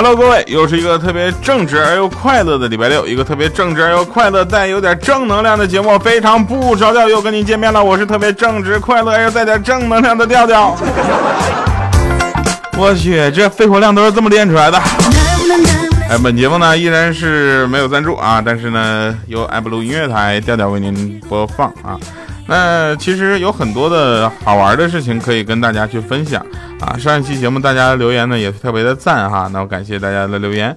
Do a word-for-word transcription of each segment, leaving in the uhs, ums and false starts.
Hello， 各位，又是一个特别正直而又快乐的礼拜六，一个特别正直而又快乐但有点正能量的节目，非常不着调又跟您见面了。我是特别正直、快乐而又带点正能量的调调。我去，这肺活量都是这么练出来的。哎，本节目呢依然是没有赞助啊，但是呢由爱布鲁音乐台调调为您播放啊。那其实有很多的好玩的事情可以跟大家去分享啊！上一期节目大家留言呢也特别的赞哈，那我感谢大家的留言。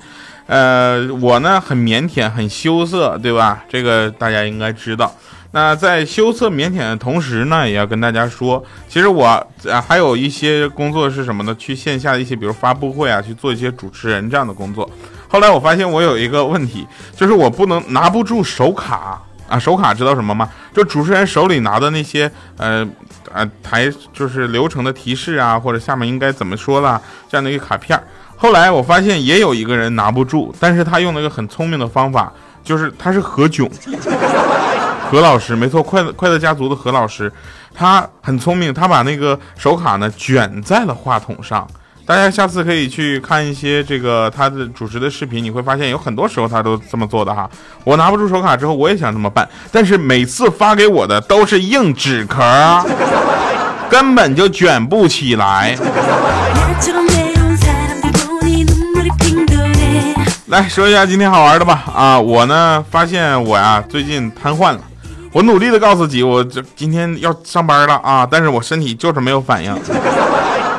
呃，我呢很腼腆，很羞涩，对吧？这个大家应该知道。那在羞涩腼腆的同时呢，也要跟大家说，其实我、啊、还有一些工作是什么呢？去线下的一些，比如发布会啊，去做一些主持人这样的工作。后来我发现我有一个问题，就是我不能拿不住手卡。啊，手卡知道什么吗？就主持人手里拿的那些，呃，啊台就是流程的提示啊，或者下面应该怎么说啦，这样的一个卡片。后来我发现也有一个人拿不住，但是他用了一个很聪明的方法，就是他是何炅，何老师，没错，快乐快乐家族的何老师，他很聪明，他把那个手卡呢卷在了话筒上。大家下次可以去看一些这个他的主持的视频，你会发现有很多时候他都这么做的哈。我拿不住手卡之后，我也想这么办，但是每次发给我的都是硬纸壳，根本就卷不起来。来说一下今天好玩的吧啊，我呢发现我呀、啊、最近瘫痪了，我努力的告诉自己，我这今天要上班了啊，但是我身体就是没有反应。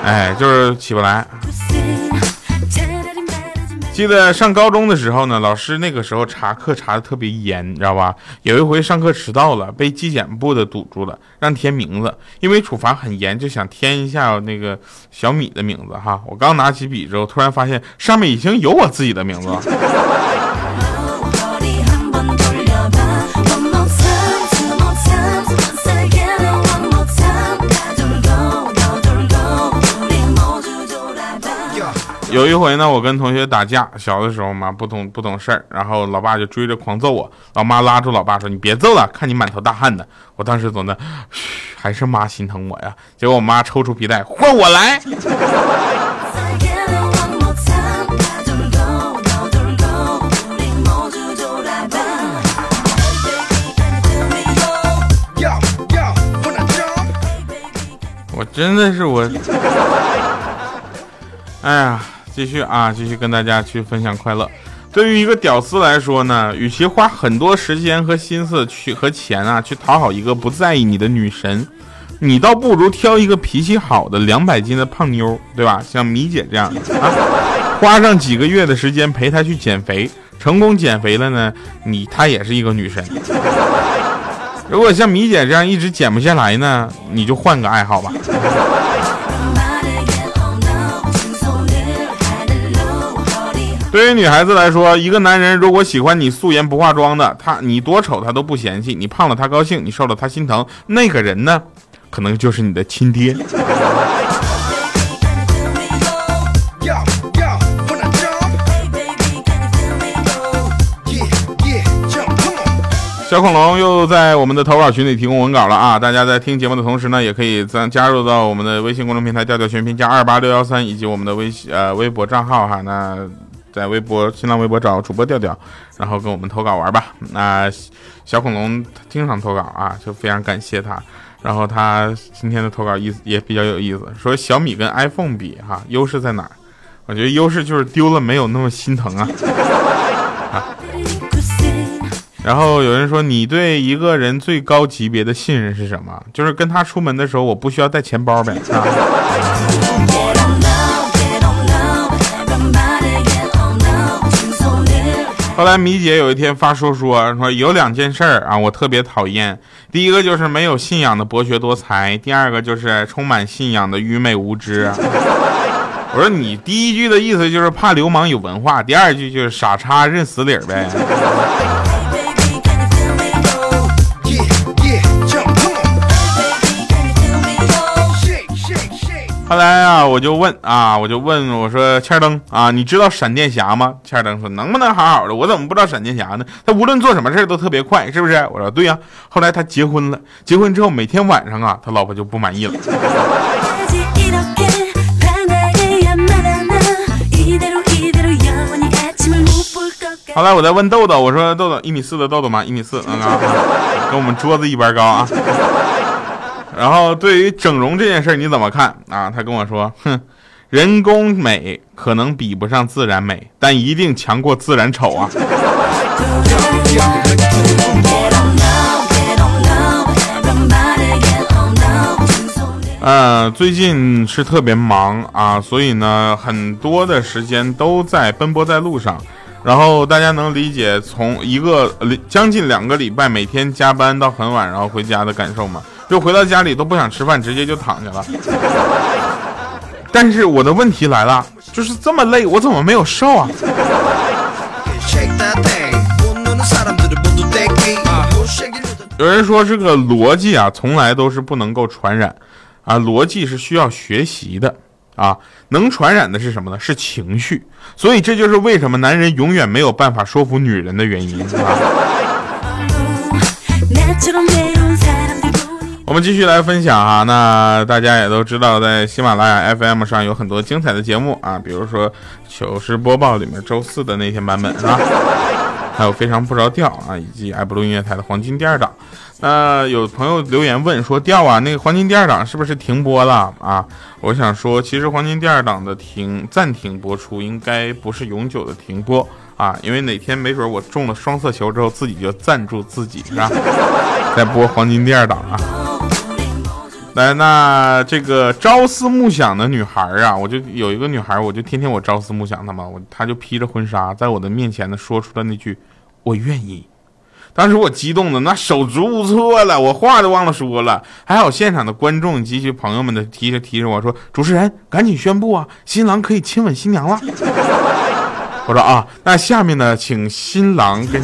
哎，就是起不来。记得上高中的时候呢，老师那个时候查课查的特别严，你知道吧？有一回上课迟到了，被纪检部的堵住了，让填名字，因为处罚很严，就想填一下那个小米的名字哈。我刚拿起笔之后，突然发现上面已经有我自己的名字了。有一回呢，我跟同学打架，小的时候嘛，不懂不懂事儿，然后老爸就追着狂揍我，老妈拉住老爸说：“你别揍了，看你满头大汗的。”我当时总的，还是妈心疼我呀。结果我妈抽出皮带，换我来。我真的是我，哎呀。继续啊，继续跟大家去分享快乐。对于一个屌丝来说呢，与其花很多时间和心思去和钱啊去讨好一个不在意你的女神，你倒不如挑一个脾气好的两百斤的胖妞，对吧？像米姐这样的啊，花上几个月的时间陪她去减肥，成功减肥了呢，你她也是一个女神。如果像米姐这样一直减不下来呢，你就换个爱好吧。对于女孩子来说，一个男人如果喜欢你素颜不化妆的，他你多丑他都不嫌弃，你胖了他高兴，你瘦了他心疼，那个人呢，可能就是你的亲爹。小恐龙又在我们的投稿群里提供文稿了啊！大家在听节目的同时呢，也可以咱加入到我们的微信公众平台调调全拼加二八六幺三，以及我们的微呃微博账号哈。那在微博、新浪微博找主播调调，然后跟我们投稿玩吧。那小恐龙经常投稿啊，就非常感谢他。然后他今天的投稿意也比较有意思，说小米跟 iPhone 比哈，优势在哪？我觉得优势就是丢了没有那么心疼啊。啊然后有人说，你对一个人最高级别的信任是什么？就是跟他出门的时候，我不需要带钱包呗。啊、后来米姐有一天发说说说有两件事儿啊，我特别讨厌。第一个就是没有信仰的博学多才，第二个就是充满信仰的愚昧无知。我说你第一句的意思就是怕流氓有文化，第二句就是傻叉认死理儿呗。后来啊，我就问啊，我就问我说欠灯啊，你知道闪电侠吗？欠灯说能不能好好的，我怎么不知道闪电侠呢？他无论做什么事都特别快，是不是？我说对呀、啊。后来他结婚了，结婚之后每天晚上啊，他老婆就不满意了。后来我在问豆豆，我说豆豆一米四的豆豆吗？一米四，嗯啊，跟我们桌子一般高啊。然后对于整容这件事你怎么看啊？他跟我说，哼，人工美可能比不上自然美，但一定强过自然丑啊。呃，最近是特别忙啊，所以呢，很多的时间都在奔波在路上。然后大家能理解从一个将近两个礼拜每天加班到很晚，然后回家的感受吗？就回到家里都不想吃饭，直接就躺下了。但是我的问题来了，就是这么累，我怎么没有瘦啊？有人说这个逻辑啊，从来都是不能够传染。啊，逻辑是需要学习的啊，能传染的是什么呢？是情绪，所以这就是为什么男人永远没有办法说服女人的原因。我们继续来分享啊，那大家也都知道，在喜马拉雅 F M 上有很多精彩的节目啊，比如说糗事播报里面周四的那天版本是吧？还有非常不着调啊，以及爱布鲁音乐台的黄金第二档。那有朋友留言问说，调啊，那个黄金第二档是不是停播了啊？我想说，其实黄金第二档的停暂停播出应该不是永久的停播啊，因为哪天没准我中了双色球之后，自己就赞助自己是吧？再播黄金第二档啊。来，那这个朝思暮想的女孩啊，我就有一个女孩，我就天天我朝思暮想她嘛，我她就披着婚纱在我的面前呢说出了那句我愿意，当时我激动的那手足无措了，我话都忘了说了，还好现场的观众以及朋友们的提着提着我说，主持人赶紧宣布啊，新郎可以亲吻新娘了。我说啊，那下面呢请新郎跟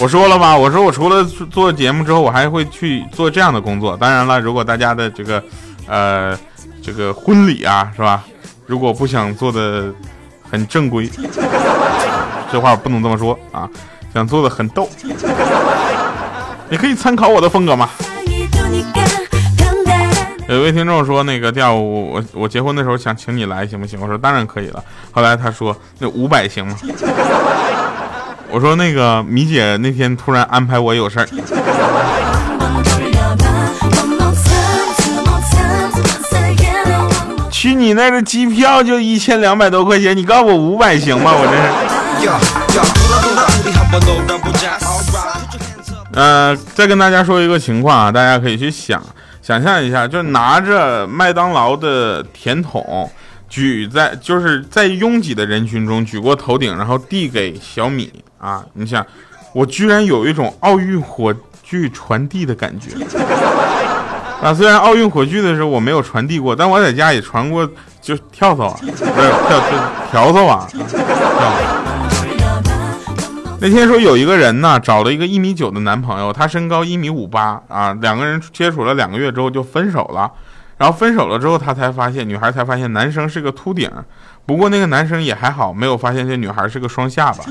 我说了吧，我说我除了做节目之后，我还会去做这样的工作。当然了，如果大家的这个，呃，这个婚礼啊，是吧？如果不想做的很正规，这话不能这么说啊，想做的很逗，你可以参考我的风格嘛。有位听众说，那个调我我我结婚的时候想请你来，行不行？我说当然可以了。后来他说，那五百行吗？我说那个米姐那天突然安排我有事儿。去你那个机票就一千两百多块钱，你告诉我五百行吗？我这是。呃，再跟大家说一个情况啊，大家可以去想想象一下，就拿着麦当劳的甜筒。举在就是在拥挤的人群中举过头顶，然后递给小米啊！你想，我居然有一种奥运火炬传递的感觉啊！虽然奥运火炬的时候我没有传递过，但我在家也传过，就跳蚤啊，不是跳跳蚤啊。那天说有一个人呢，找了一个一米九的男朋友，他身高一米五八啊，两个人接触了两个月之后就分手了。然后分手了之后，他才发现，女孩才发现男生是个秃顶，不过那个男生也还好，没有发现这女孩是个双下巴。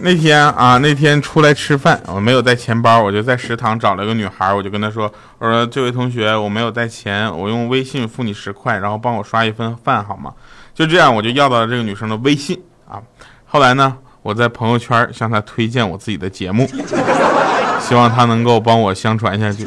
那天啊，那天出来吃饭，我没有带钱包，我就在食堂找了个女孩，我就跟她说，我说这位同学，我没有带钱，我用微信付你十块，然后帮我刷一份饭好吗？就这样，我就要到了这个女生的微信啊。后来呢？我在朋友圈向他推荐我自己的节目，希望他能够帮我相传下去。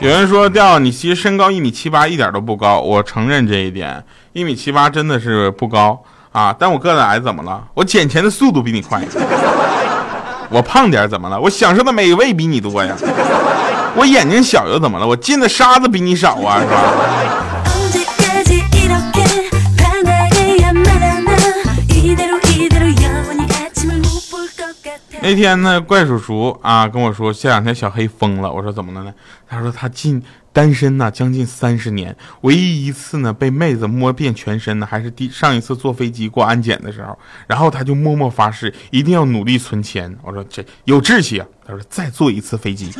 有人说，调你其实身高一米七八一点都不高，我承认这一点，一米七八真的是不高啊。但我个子矮怎么了？我捡钱的速度比你快。我胖点怎么了？我享受的美味比你多呀。我眼睛小又怎么了？我进的沙子比你少啊，是吧？那天呢，怪叔叔啊跟我说，这两天小黑疯了。我说怎么了呢？他说他近单身呢、啊、将近三十年，唯一一次呢被妹子摸遍全身呢，还是第上一次坐飞机过安检的时候。然后他就默默发誓，一定要努力存钱。我说这有志气啊。他说再坐一次飞机。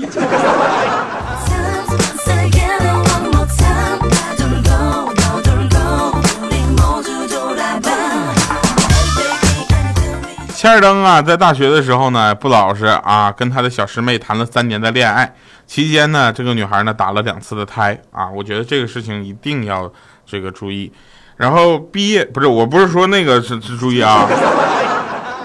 切尔登啊，在大学的时候呢不老实啊，跟他的小师妹谈了三年的恋爱，期间呢这个女孩呢打了两次的胎啊，我觉得这个事情一定要这个注意。然后毕业不是，我不是说那个是注意啊，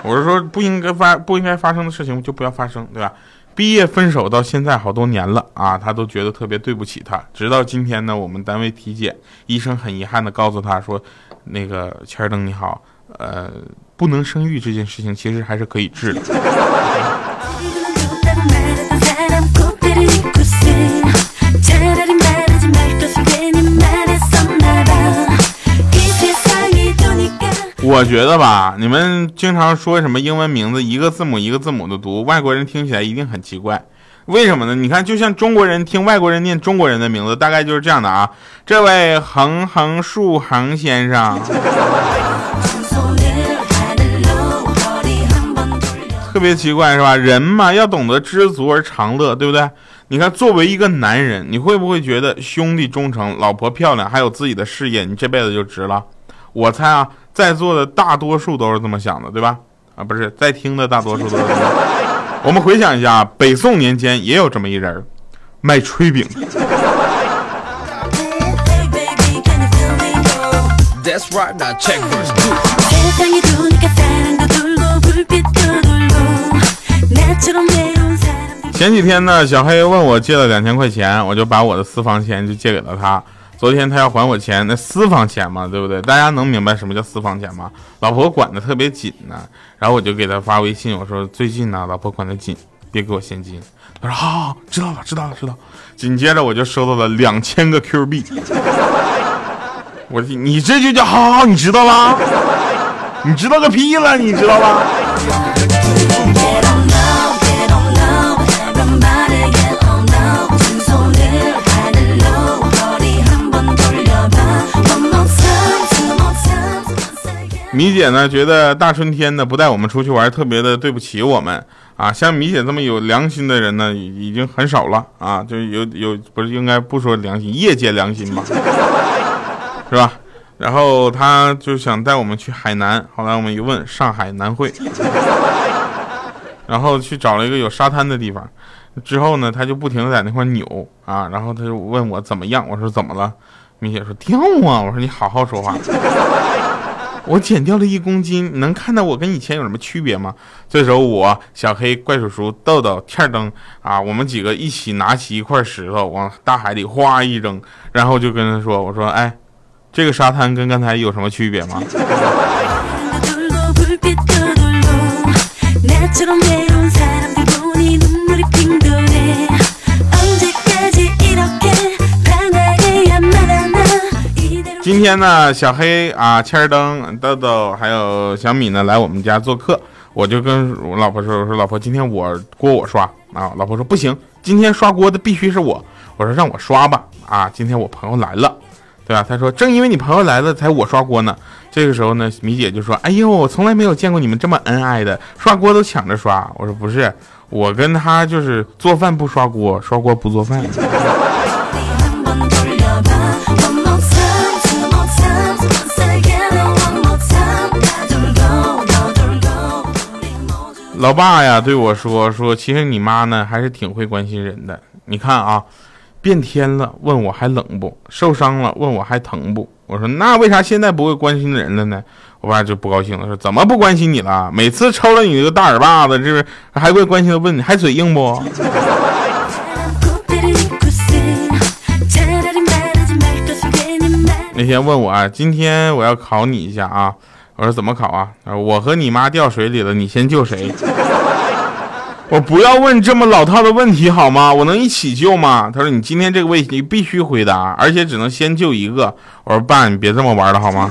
我是说不应该发不应该发生的事情就不要发生，对吧？毕业分手到现在好多年了啊，他都觉得特别对不起他。直到今天呢，我们单位体检，医生很遗憾的告诉他说，那个钱登你好，呃，不能生育这件事情其实还是可以治的。我觉得吧，你们经常说什么英文名字一个字母一个字母的读，外国人听起来一定很奇怪，为什么呢？你看，就像中国人听外国人念中国人的名字，大概就是这样的啊，这位横横竖横先生，特别奇怪是吧？人嘛，要懂得知足而常乐，对不对？你看，作为一个男人，你会不会觉得兄弟忠诚、老婆漂亮，还有自己的事业，你这辈子就值了？我猜啊，在座的大多数都是这么想的，对吧？啊，不是，在听的大多数都是这么想的。我们回想一下啊，北宋年间也有这么一人，卖炊饼。前几天呢，小黑问我借了两千块钱，我就把我的私房钱就借给了他。昨天他要还我钱，那私房钱嘛，对不对？大家能明白什么叫私房钱吗？老婆管的特别紧呢、啊，然后我就给他发微信，我说最近呢、啊，老婆管的紧，别给我现金。他说好，好，知道了，知道了，知道。紧接着我就收到了两千个 Q 币，我说你这就叫好好，你知道了，你知道个屁了，你知道了。米姐呢觉得大春天呢不带我们出去玩特别的对不起我们啊，像米姐这么有良心的人呢已经很少了啊，就有有不是应该不说良心，业界良心吧，是吧？然后他就想带我们去海南，后来我们一问上海南汇，然后去找了一个有沙滩的地方，之后呢他就不停的在那块扭啊，然后他就问我怎么样，我说怎么了？米姐说跳啊，我说你好好说话。我减掉了一公斤，能看到我跟以前有什么区别吗？这时候我小黑、怪叔叔、豆豆、天灯啊，我们几个一起拿起一块石头往大海里哗一扔，然后就跟他说：“我说，哎，这个沙滩跟刚才有什么区别吗？”今天呢，小黑啊、千灯、豆豆还有小米呢来我们家做客，我就跟我老婆说：“我说老婆，今天我锅我刷啊。”老婆说：“不行，今天刷锅的必须是我。”我说：“让我刷吧啊，今天我朋友来了，对吧？”他说：“正因为你朋友来了，才我刷锅呢。”这个时候呢，米姐就说：“哎呦，我从来没有见过你们这么恩爱的，刷锅都抢着刷。”我说：“不是，我跟他就是做饭不刷锅，刷锅不做饭。”老爸呀对我说说其实你妈呢还是挺会关心人的，你看啊，变天了问我还冷不，受伤了问我还疼不。我说那为啥现在不会关心人了呢？我爸就不高兴了，说怎么不关心你了？每次抽了你这个大耳巴子，这还会关心的问你还嘴硬不？那天问我啊，今天我要考你一下啊。我说怎么考啊？我和你妈掉水里了，你先救谁？我不要问这么老套的问题好吗？我能一起救吗？他说你今天这个问题必须回答，而且只能先救一个。我说爸，你别这么玩了好吗？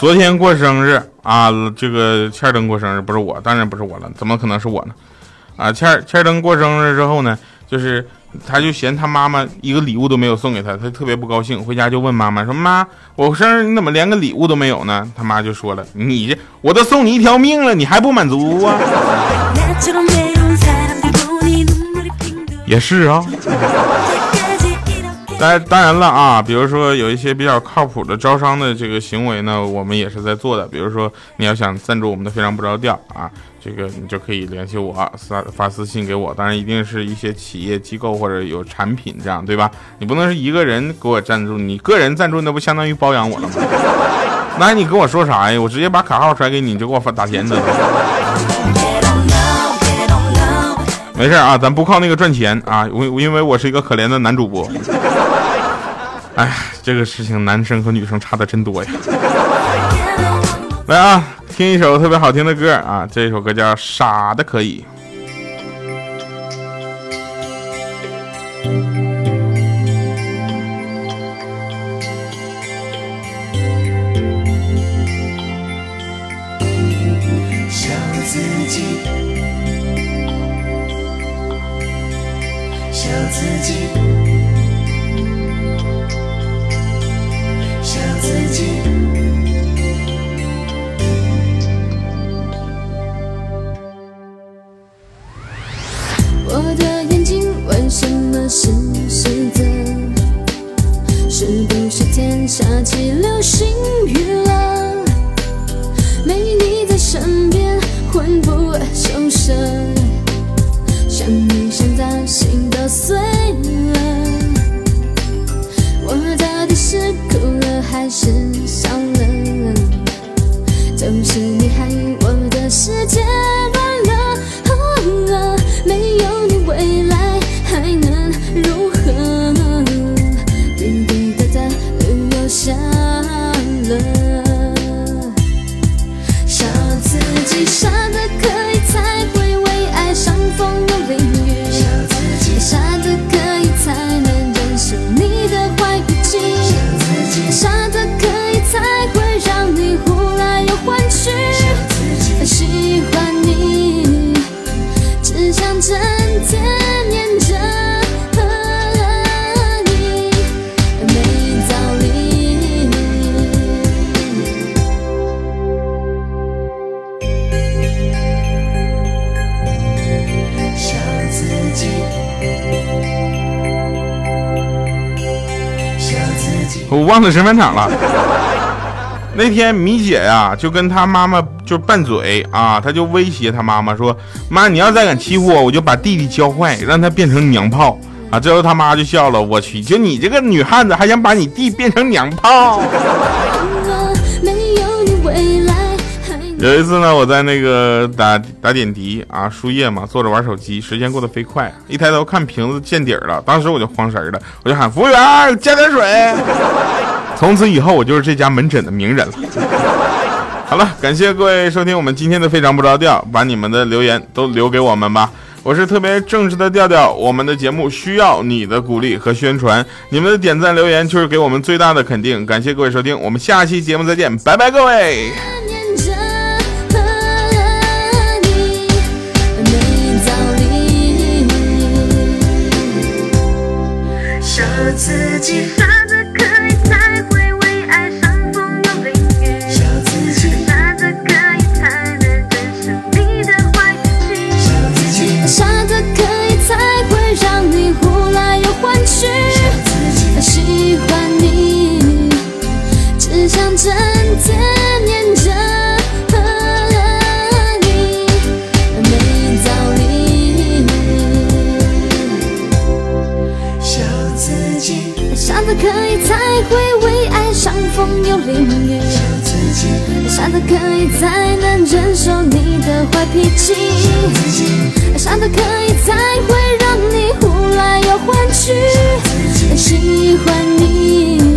昨天过生日啊，这个欠灯过生日不是我，当然不是我了，怎么可能是我呢？啊，欠欠灯过生日之后呢，就是。他就嫌他妈妈一个礼物都没有送给他，他特别不高兴，回家就问妈妈说：“妈，我生日你怎么连个礼物都没有呢？”他妈就说了：“你这我都送你一条命了，你还不满足啊？”也是啊、哦。当当然了啊，比如说有一些比较靠谱的招商的这个行为呢，我们也是在做的。比如说你要想赞助我们的非常不着调啊，这个你就可以联系我，发私信给我。当然一定是一些企业机构或者有产品这样，对吧？你不能是一个人给我赞助，你个人赞助那不相当于包养我了吗？那你跟我说啥呀？我直接把卡号甩给你，你就给我打钱得了。没事啊，咱不靠那个赚钱啊，因为我是一个可怜的男主播。哎，这个事情男生和女生差的真多呀。来啊，听一首特别好听的歌啊，这首歌叫《傻的可以》。我忘了审判场了。那天米姐呀、啊，就跟她妈妈就拌嘴啊，她就威胁她妈妈说：“妈，你要再敢欺负我，我就把弟弟教坏，让他变成娘炮啊！”之后她妈就笑了，我去，就你这个女汉子，还想把你弟变成娘炮？有一次呢，我在那个打打点滴啊，输液嘛，坐着玩手机，时间过得飞快、啊，一抬头看瓶子见底儿了，当时我就慌神了，我就喊服务员加点水。从此以后，我就是这家门诊的名人了。好了，感谢各位收听我们今天的非常不着调，把你们的留言都留给我们吧。我是特别正式的调调，我们的节目需要你的鼓励和宣传，你们的点赞留言就是给我们最大的肯定。感谢各位收听，我们下期节目再见，拜拜，各位。自己傻的可以才会为爱伤风又淋雨，傻自己傻的可以才能忍受你的坏脾气，傻自己傻的可以才会让你胡来又欢去，傻自己喜欢你只想整天黏着。傻的可以才会为爱伤风又淋雨，傻的可以才能忍受你的坏脾气，傻的可以才会让你胡来又欢去，喜欢你